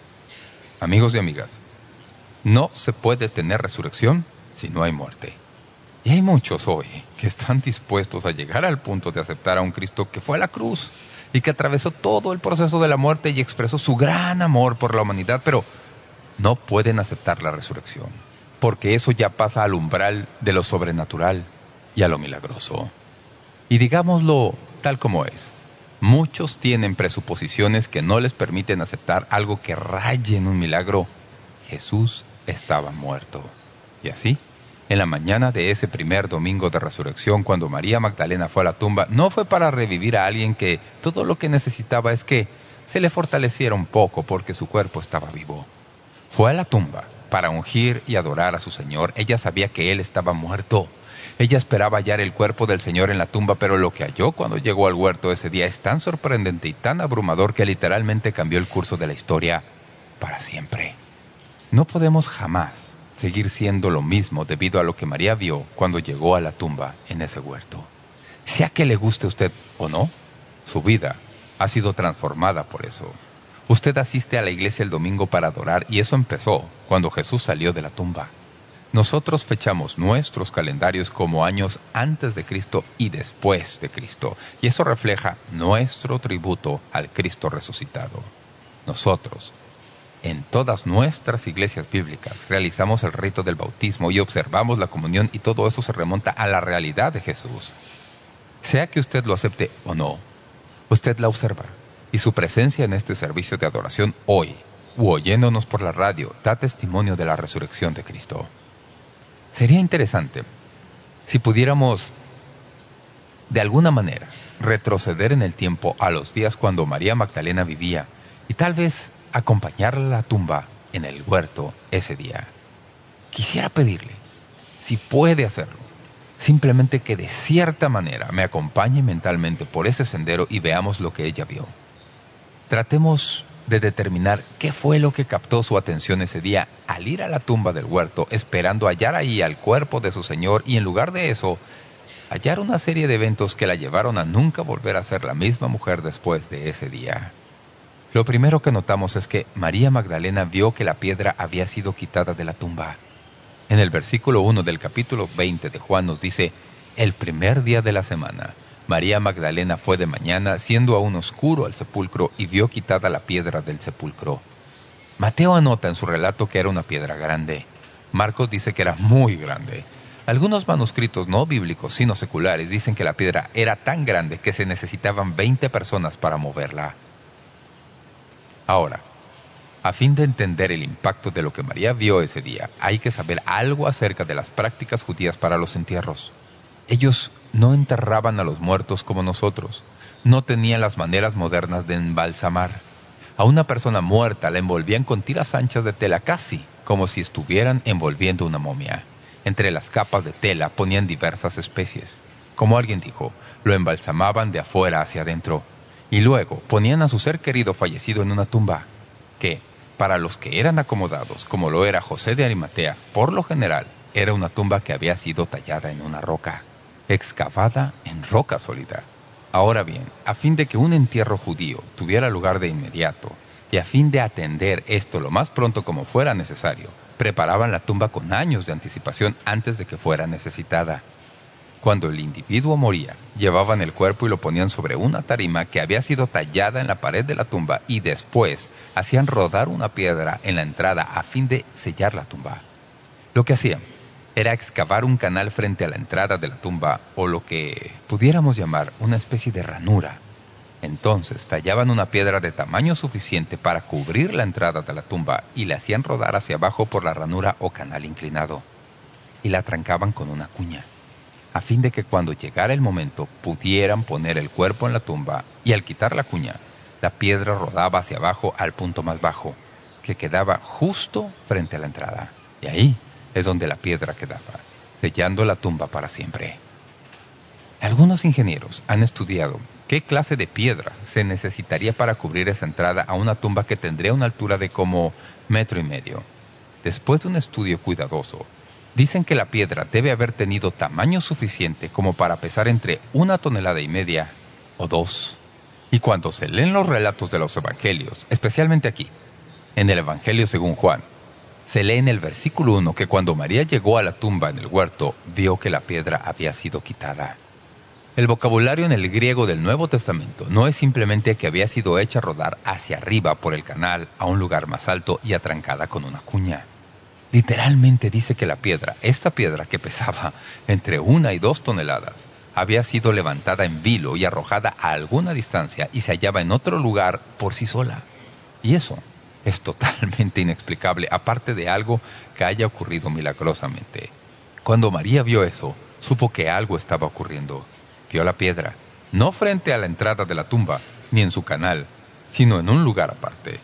Amigos y amigas, no se puede tener resurrección si no hay muerte. Y hay muchos hoy que están dispuestos a llegar al punto de aceptar a un Cristo que fue a la cruz y que atravesó todo el proceso de la muerte y expresó su gran amor por la humanidad, pero no pueden aceptar la resurrección, porque eso ya pasa al umbral de lo sobrenatural y a lo milagroso. Y digámoslo tal como es, muchos tienen presuposiciones que no les permiten aceptar algo que raye en un milagro. Jesús estaba muerto. Y así, en la mañana de ese primer domingo de resurrección, cuando María Magdalena fue a la tumba, no fue para revivir a alguien que todo lo que necesitaba es que se le fortaleciera un poco porque su cuerpo estaba vivo. Fue a la tumba para ungir y adorar a su Señor. Ella sabía que Él estaba muerto. Ella esperaba hallar el cuerpo del Señor en la tumba, pero lo que halló cuando llegó al huerto ese día es tan sorprendente y tan abrumador que literalmente cambió el curso de la historia para siempre. No podemos jamás seguir siendo lo mismo debido a lo que María vio cuando llegó a la tumba en ese huerto. Sea que le guste a usted o no, su vida ha sido transformada por eso. Usted asiste a la iglesia el domingo para adorar y eso empezó cuando Jesús salió de la tumba. Nosotros fechamos nuestros calendarios como años antes de Cristo y después de Cristo, y eso refleja nuestro tributo al Cristo resucitado. Nosotros, en todas nuestras iglesias bíblicas, realizamos el rito del bautismo y observamos la comunión, y todo eso se remonta a la realidad de Jesús. Sea que usted lo acepte o no, usted la observa, y su presencia en este servicio de adoración hoy, u oyéndonos por la radio, da testimonio de la resurrección de Cristo. Sería interesante si pudiéramos, de alguna manera, retroceder en el tiempo a los días cuando María Magdalena vivía y tal vez acompañarla a la tumba en el huerto ese día. Quisiera pedirle, si puede hacerlo, simplemente que de cierta manera me acompañe mentalmente por ese sendero y veamos lo que ella vio. Tratemos de determinar qué fue lo que captó su atención ese día al ir a la tumba del huerto, esperando hallar ahí al cuerpo de su Señor, y en lugar de eso, hallar una serie de eventos que la llevaron a nunca volver a ser la misma mujer después de ese día. Lo primero que notamos es que María Magdalena vio que la piedra había sido quitada de la tumba. En el versículo uno del capítulo veinte de Juan nos dice, «El primer día de la semana, María Magdalena fue de mañana, siendo aún oscuro al sepulcro, y vio quitada la piedra del sepulcro». Mateo anota en su relato que era una piedra grande. Marcos dice que era muy grande. Algunos manuscritos no bíblicos, sino seculares, dicen que la piedra era tan grande que se necesitaban veinte personas para moverla. Ahora, A fin de entender el impacto de lo que María vio ese día, hay que saber algo acerca de las prácticas judías para los entierros. Ellos no enterraban a los muertos como nosotros. No tenían las maneras modernas de embalsamar. A una persona muerta la envolvían con tiras anchas de tela, casi como si estuvieran envolviendo una momia. Entre las capas de tela ponían diversas especies. Como alguien dijo, lo embalsamaban de afuera hacia adentro. Y luego ponían a su ser querido fallecido en una tumba que, para los que eran acomodados, como lo era José de Arimatea, por lo general, era una tumba que había sido tallada en una roca, excavada en roca sólida. Ahora bien, a fin de que un entierro judío tuviera lugar de inmediato, y a fin de atender esto lo más pronto como fuera necesario, preparaban la tumba con años de anticipación antes de que fuera necesitada. Cuando el individuo moría, llevaban el cuerpo y lo ponían sobre una tarima que había sido tallada en la pared de la tumba y después hacían rodar una piedra en la entrada a fin de sellar la tumba. Lo que hacían era excavar un canal frente a la entrada de la tumba o lo que pudiéramos llamar una especie de ranura. Entonces tallaban una piedra de tamaño suficiente para cubrir la entrada de la tumba y la hacían rodar hacia abajo por la ranura o canal inclinado y la trancaban con una cuña, a fin de que cuando llegara el momento pudieran poner el cuerpo en la tumba y al quitar la cuña, la piedra rodaba hacia abajo al punto más bajo, que quedaba justo frente a la entrada. Y ahí es donde la piedra quedaba, sellando la tumba para siempre. Algunos ingenieros han estudiado qué clase de piedra se necesitaría para cubrir esa entrada a una tumba que tendría una altura de como metro y medio. Después de un estudio cuidadoso, dicen que la piedra debe haber tenido tamaño suficiente como para pesar entre una tonelada y media o dos. Y cuando se leen los relatos de los evangelios, especialmente aquí, en el evangelio según Juan, se lee en el versículo uno que cuando María llegó a la tumba en el huerto, vio que la piedra había sido quitada. El vocabulario en el griego del Nuevo Testamento no es simplemente que había sido hecha rodar hacia arriba por el canal a un lugar más alto y atrancada con una cuña. Literalmente dice que la piedra, esta piedra que pesaba entre una y dos toneladas, había sido levantada en vilo y arrojada a alguna distancia y se hallaba en otro lugar por sí sola. Y eso es totalmente inexplicable, aparte de algo que haya ocurrido milagrosamente. Cuando María vio eso, supo que algo estaba ocurriendo. Vio la piedra, no frente a la entrada de la tumba, ni en su canal, sino en un lugar aparte.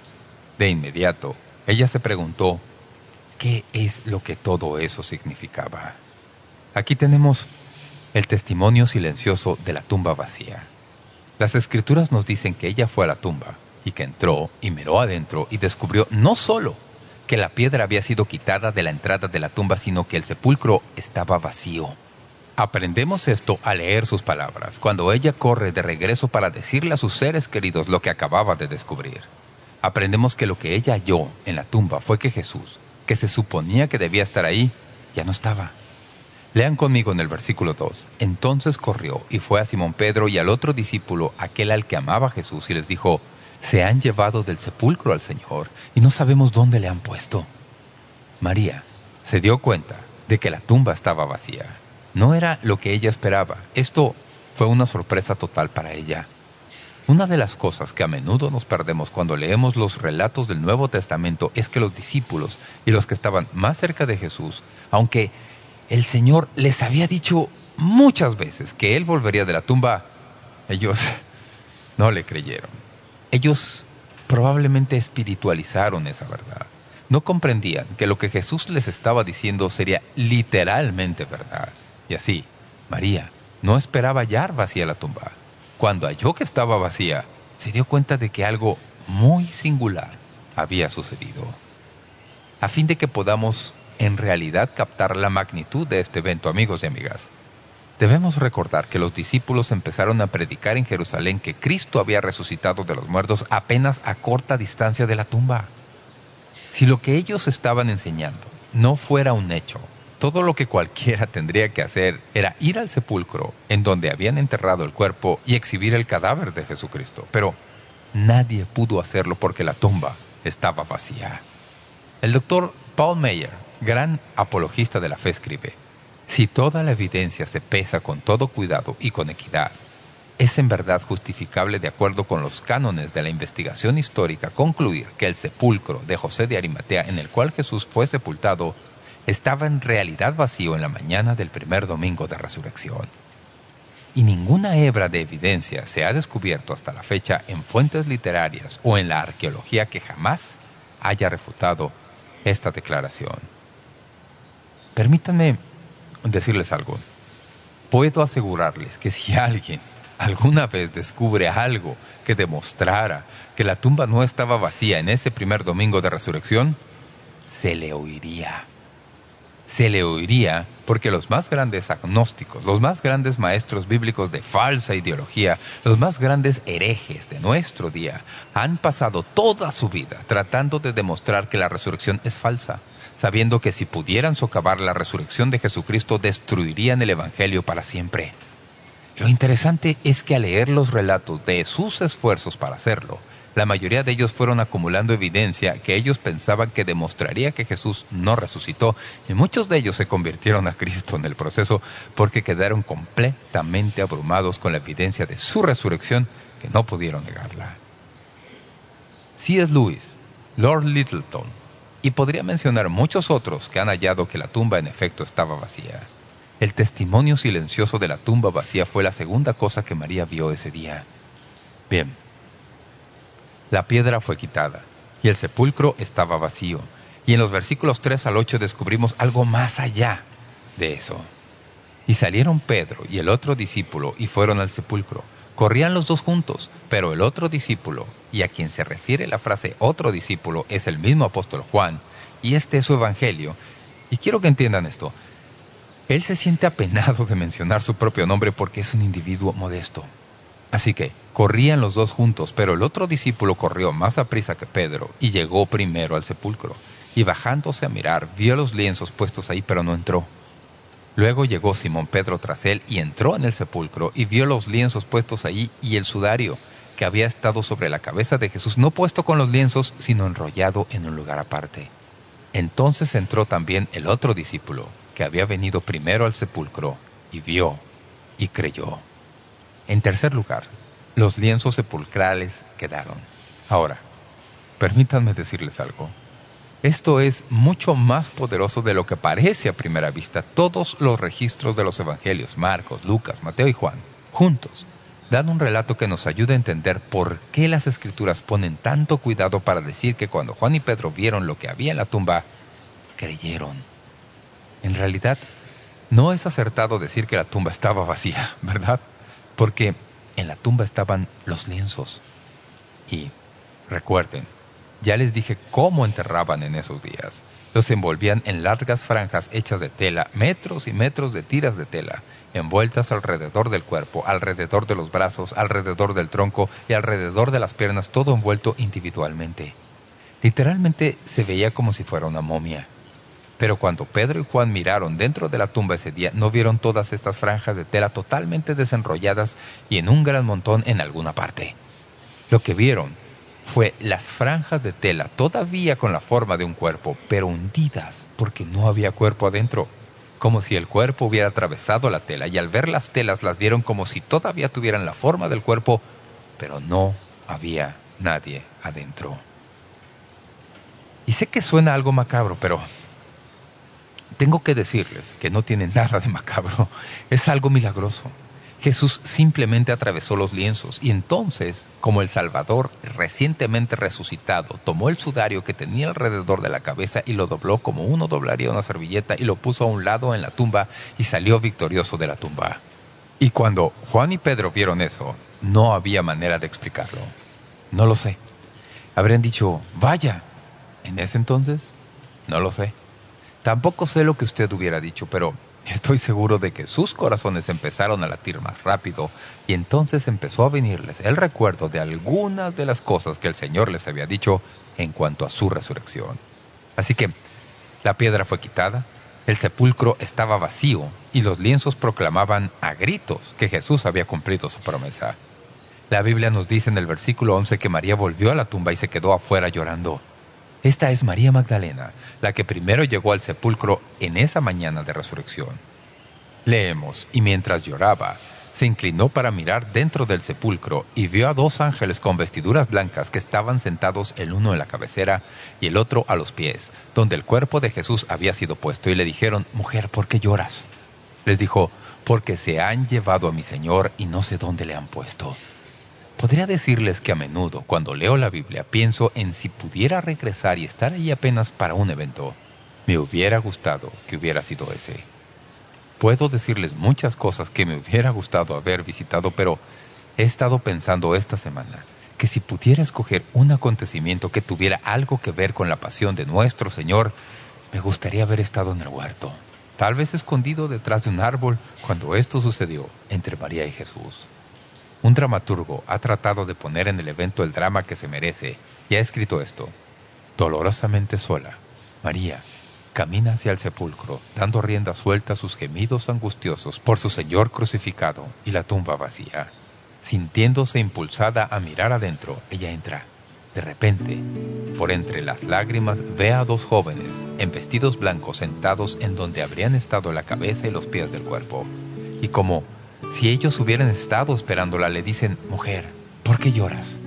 De inmediato, ella se preguntó, ¿qué es lo que todo eso significaba? Aquí tenemos el testimonio silencioso de la tumba vacía. Las Escrituras nos dicen que ella fue a la tumba y que entró y miró adentro y descubrió no solo que la piedra había sido quitada de la entrada de la tumba, sino que el sepulcro estaba vacío. Aprendemos esto al leer sus palabras, cuando ella corre de regreso para decirle a sus seres queridos lo que acababa de descubrir. Aprendemos que lo que ella halló en la tumba fue que Jesús, que se suponía que debía estar ahí, ya no estaba. Lean conmigo en el versículo dos. Entonces corrió y fue a Simón Pedro y al otro discípulo, aquel al que amaba a Jesús, y les dijo, «Se han llevado del sepulcro al Señor, y no sabemos dónde le han puesto». María se dio cuenta de que la tumba estaba vacía. No era lo que ella esperaba. Esto fue una sorpresa total para ella. Una de las cosas que a menudo nos perdemos cuando leemos los relatos del Nuevo Testamento es que los discípulos y los que estaban más cerca de Jesús, aunque el Señor les había dicho muchas veces que Él volvería de la tumba, ellos no le creyeron. Ellos probablemente espiritualizaron esa verdad. No comprendían que lo que Jesús les estaba diciendo sería literalmente verdad. Y así, María no esperaba hallar vacía la tumba. Cuando halló que estaba vacía, se dio cuenta de que algo muy singular había sucedido. A fin de que podamos en realidad captar la magnitud de este evento, amigos y amigas, debemos recordar que los discípulos empezaron a predicar en Jerusalén que Cristo había resucitado de los muertos apenas a corta distancia de la tumba. Si lo que ellos estaban enseñando no fuera un hecho, todo lo que cualquiera tendría que hacer era ir al sepulcro en donde habían enterrado el cuerpo y exhibir el cadáver de Jesucristo. Pero nadie pudo hacerlo porque la tumba estaba vacía. El doctor Paul Meyer, gran apologista de la fe, escribe, «Si toda la evidencia se pesa con todo cuidado y con equidad, es en verdad justificable, de acuerdo con los cánones de la investigación histórica, concluir que el sepulcro de José de Arimatea, en el cual Jesús fue sepultado, estaba en realidad vacío en la mañana del primer domingo de resurrección. Y ninguna hebra de evidencia se ha descubierto hasta la fecha en fuentes literarias o en la arqueología que jamás haya refutado esta declaración. Permítanme decirles algo. Puedo asegurarles que si alguien alguna vez descubre algo que demostrara que la tumba no estaba vacía en ese primer domingo de resurrección, se le oiría. Se le oiría porque los más grandes agnósticos, los más grandes maestros bíblicos de falsa ideología, los más grandes herejes de nuestro día, han pasado toda su vida tratando de demostrar que la resurrección es falsa, sabiendo que si pudieran socavar la resurrección de Jesucristo, destruirían el evangelio para siempre. Lo interesante es que al leer los relatos de sus esfuerzos para hacerlo, la mayoría de ellos fueron acumulando evidencia que ellos pensaban que demostraría que Jesús no resucitó, y muchos de ellos se convirtieron a Cristo en el proceso porque quedaron completamente abrumados con la evidencia de su resurrección que no pudieron negarla. C S Lewis, Lord Littleton, y podría mencionar muchos otros que han hallado que la tumba en efecto estaba vacía. El testimonio silencioso de la tumba vacía fue la segunda cosa que María vio ese día. Bien, la piedra fue quitada y el sepulcro estaba vacío. Y en los versículos tres al ocho descubrimos algo más allá de eso. Y salieron Pedro y el otro discípulo y fueron al sepulcro. Corrían los dos juntos, pero el otro discípulo, y a quien se refiere la frase otro discípulo, es el mismo apóstol Juan, y este es su evangelio. Y quiero que entiendan esto. Él se siente apenado de mencionar su propio nombre porque es un individuo modesto. Así que corrían los dos juntos, pero el otro discípulo corrió más aprisa que Pedro y llegó primero al sepulcro. Y bajándose a mirar, vio los lienzos puestos ahí, pero no entró. Luego llegó Simón Pedro tras él y entró en el sepulcro y vio los lienzos puestos ahí y el sudario que había estado sobre la cabeza de Jesús, no puesto con los lienzos, sino enrollado en un lugar aparte. Entonces entró también el otro discípulo, que había venido primero al sepulcro, y vio y creyó. En tercer lugar, los lienzos sepulcrales quedaron. Ahora, permítanme decirles algo. Esto es mucho más poderoso de lo que parece a primera vista. Todos los registros de los evangelios, Marcos, Lucas, Mateo y Juan, juntos, dan un relato que nos ayuda a entender por qué las Escrituras ponen tanto cuidado para decir que cuando Juan y Pedro vieron lo que había en la tumba, creyeron. En realidad, no es acertado decir que la tumba estaba vacía, ¿verdad? Porque en la tumba estaban los lienzos. Y recuerden, ya les dije cómo enterraban en esos días. Los envolvían en largas franjas hechas de tela, metros y metros de tiras de tela, envueltas alrededor del cuerpo, alrededor de los brazos, alrededor del tronco y alrededor de las piernas, todo envuelto individualmente. Literalmente se veía como si fuera una momia. Pero cuando Pedro y Juan miraron dentro de la tumba ese día, no vieron todas estas franjas de tela totalmente desenrolladas y en un gran montón en alguna parte. Lo que vieron fue las franjas de tela todavía con la forma de un cuerpo, pero hundidas porque no había cuerpo adentro. Como si el cuerpo hubiera atravesado la tela, y al ver las telas las vieron como si todavía tuvieran la forma del cuerpo, pero no había nadie adentro. Y sé que suena algo macabro, pero tengo que decirles que no tiene nada de macabro. Es algo milagroso. Jesús simplemente atravesó los lienzos y entonces, como el Salvador recientemente resucitado, tomó el sudario que tenía alrededor de la cabeza y lo dobló como uno doblaría una servilleta y lo puso a un lado en la tumba y salió victorioso de la tumba. Y cuando Juan y Pedro vieron eso, no había manera de explicarlo. No lo sé. Habrían dicho, vaya. En ese entonces, no lo sé. Tampoco sé lo que usted hubiera dicho, pero estoy seguro de que sus corazones empezaron a latir más rápido y entonces empezó a venirles el recuerdo de algunas de las cosas que el Señor les había dicho en cuanto a su resurrección. Así que la piedra fue quitada, el sepulcro estaba vacío y los lienzos proclamaban a gritos que Jesús había cumplido su promesa. La Biblia nos dice en el versículo once que María volvió a la tumba y se quedó afuera llorando. Esta es María Magdalena, la que primero llegó al sepulcro en esa mañana de resurrección. Leemos, y mientras lloraba, se inclinó para mirar dentro del sepulcro y vio a dos ángeles con vestiduras blancas que estaban sentados el uno en la cabecera y el otro a los pies, donde el cuerpo de Jesús había sido puesto, y le dijeron, «Mujer, ¿por qué lloras?» Les dijo, «Porque se han llevado a mi Señor y no sé dónde le han puesto». Podría decirles que a menudo, cuando leo la Biblia, pienso en si pudiera regresar y estar ahí apenas para un evento. Me hubiera gustado que hubiera sido ese. Puedo decirles muchas cosas que me hubiera gustado haber visitado, pero he estado pensando esta semana que si pudiera escoger un acontecimiento que tuviera algo que ver con la pasión de nuestro Señor, me gustaría haber estado en el huerto, tal vez escondido detrás de un árbol, cuando esto sucedió entre María y Jesús. Un dramaturgo ha tratado de poner en el evento el drama que se merece y ha escrito esto. Dolorosamente sola, María camina hacia el sepulcro, dando rienda suelta a sus gemidos angustiosos por su Señor crucificado y la tumba vacía. Sintiéndose impulsada a mirar adentro, ella entra. De repente, por entre las lágrimas, ve a dos jóvenes en vestidos blancos sentados en donde habrían estado la cabeza y los pies del cuerpo. Y como si ellos hubieran estado esperándola, le dicen, «Mujer, ¿por qué lloras?»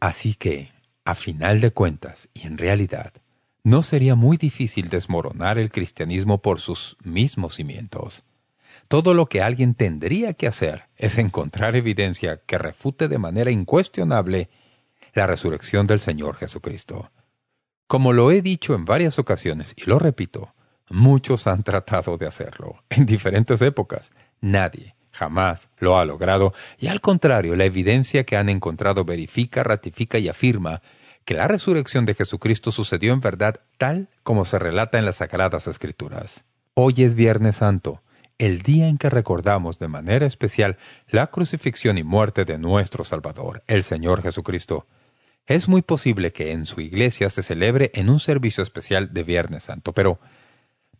Así que, a final de cuentas, y en realidad, no sería muy difícil desmoronar el cristianismo por sus mismos cimientos. Todo lo que alguien tendría que hacer es encontrar evidencia que refute de manera incuestionable la resurrección del Señor Jesucristo. Como lo he dicho en varias ocasiones, y lo repito, muchos han tratado de hacerlo en diferentes épocas. Nadie jamás lo ha logrado, y al contrario, la evidencia que han encontrado verifica, ratifica y afirma que la resurrección de Jesucristo sucedió en verdad tal como se relata en las Sagradas Escrituras. Hoy es Viernes Santo, el día en que recordamos de manera especial la crucifixión y muerte de nuestro Salvador, el Señor Jesucristo. Es muy posible que en su iglesia se celebre en un servicio especial de Viernes Santo, pero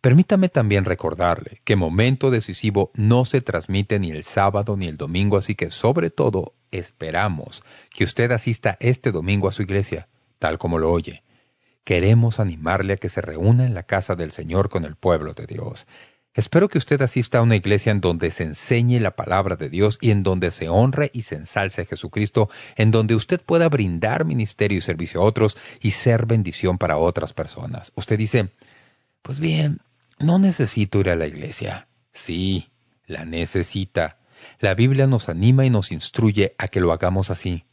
permítame también recordarle que momento decisivo no se transmite ni el sábado ni el domingo, así que sobre todo esperamos que usted asista este domingo a su iglesia, tal como lo oye. Queremos animarle a que se reúna en la casa del Señor con el pueblo de Dios. Espero que usted asista a una iglesia en donde se enseñe la palabra de Dios y en donde se honre y se ensalce a Jesucristo, en donde usted pueda brindar ministerio y servicio a otros y ser bendición para otras personas. Usted dice, «Pues bien, no necesito ir a la iglesia». Sí, la necesita. La Biblia nos anima y nos instruye a que lo hagamos así.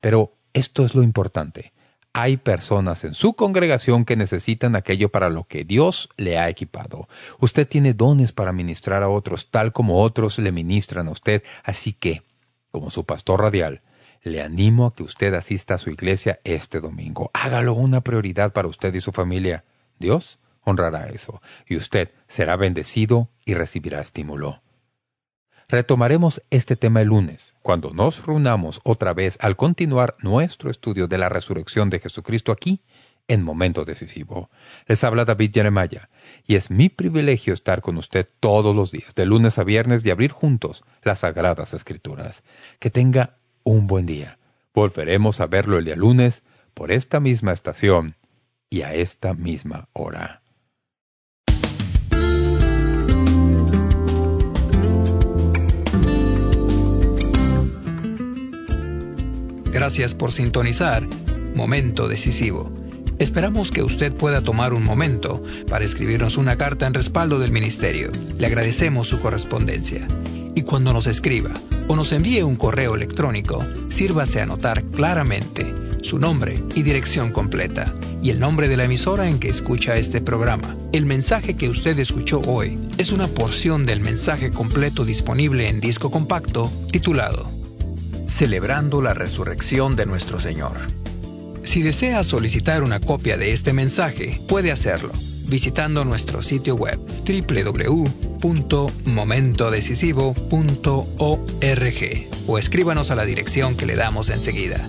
Pero esto es lo importante. Hay personas en su congregación que necesitan aquello para lo que Dios le ha equipado. Usted tiene dones para ministrar a otros, tal como otros le ministran a usted. Así que, como su pastor radial, le animo a que usted asista a su iglesia este domingo. Hágalo una prioridad para usted y su familia. Dios honrará eso, y usted será bendecido y recibirá estímulo. Retomaremos este tema el lunes, cuando nos reunamos otra vez al continuar nuestro estudio de la resurrección de Jesucristo aquí, en Momento Decisivo. Les habla David Jeremiah, y es mi privilegio estar con usted todos los días, de lunes a viernes, y abrir juntos las Sagradas Escrituras. Que tenga un buen día. Volveremos a verlo el día lunes, por esta misma estación y a esta misma hora. Gracias por sintonizar Momento Decisivo. Esperamos que usted pueda tomar un momento para escribirnos una carta en respaldo del ministerio. Le agradecemos su correspondencia. Y cuando nos escriba o nos envíe un correo electrónico, sírvase anotar claramente su nombre y dirección completa y el nombre de la emisora en que escucha este programa. El mensaje que usted escuchó hoy es una porción del mensaje completo disponible en disco compacto titulado Celebrando la resurrección de nuestro Señor. Si desea solicitar una copia de este mensaje, puede hacerlo visitando nuestro sitio web doble u doble u doble u punto momento decisivo punto org o escríbanos a la dirección que le damos enseguida.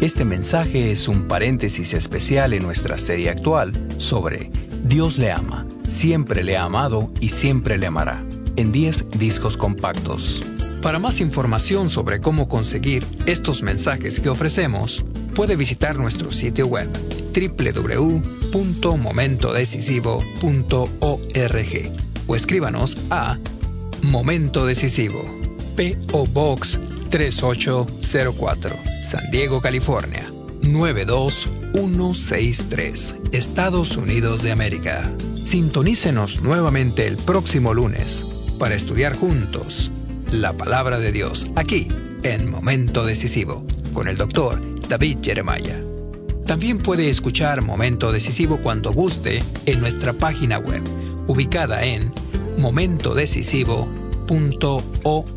Este mensaje es un paréntesis especial en nuestra serie actual sobre Dios le ama, siempre le ha amado y siempre le amará, en diez discos compactos. Para más información sobre cómo conseguir estos mensajes que ofrecemos, puede visitar nuestro sitio web doble u doble u doble u punto momento decisivo punto org o escríbanos a Momento Decisivo, P O. Box tres ocho cero cuatro, San Diego, California, nueve dos uno seis tres, Estados Unidos de América. Sintonícenos nuevamente el próximo lunes para estudiar juntos la Palabra de Dios, aquí en Momento Decisivo, con el doctor David Jeremiah. También puede escuchar Momento Decisivo cuando guste en nuestra página web, ubicada en momento decisivo punto org.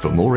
For more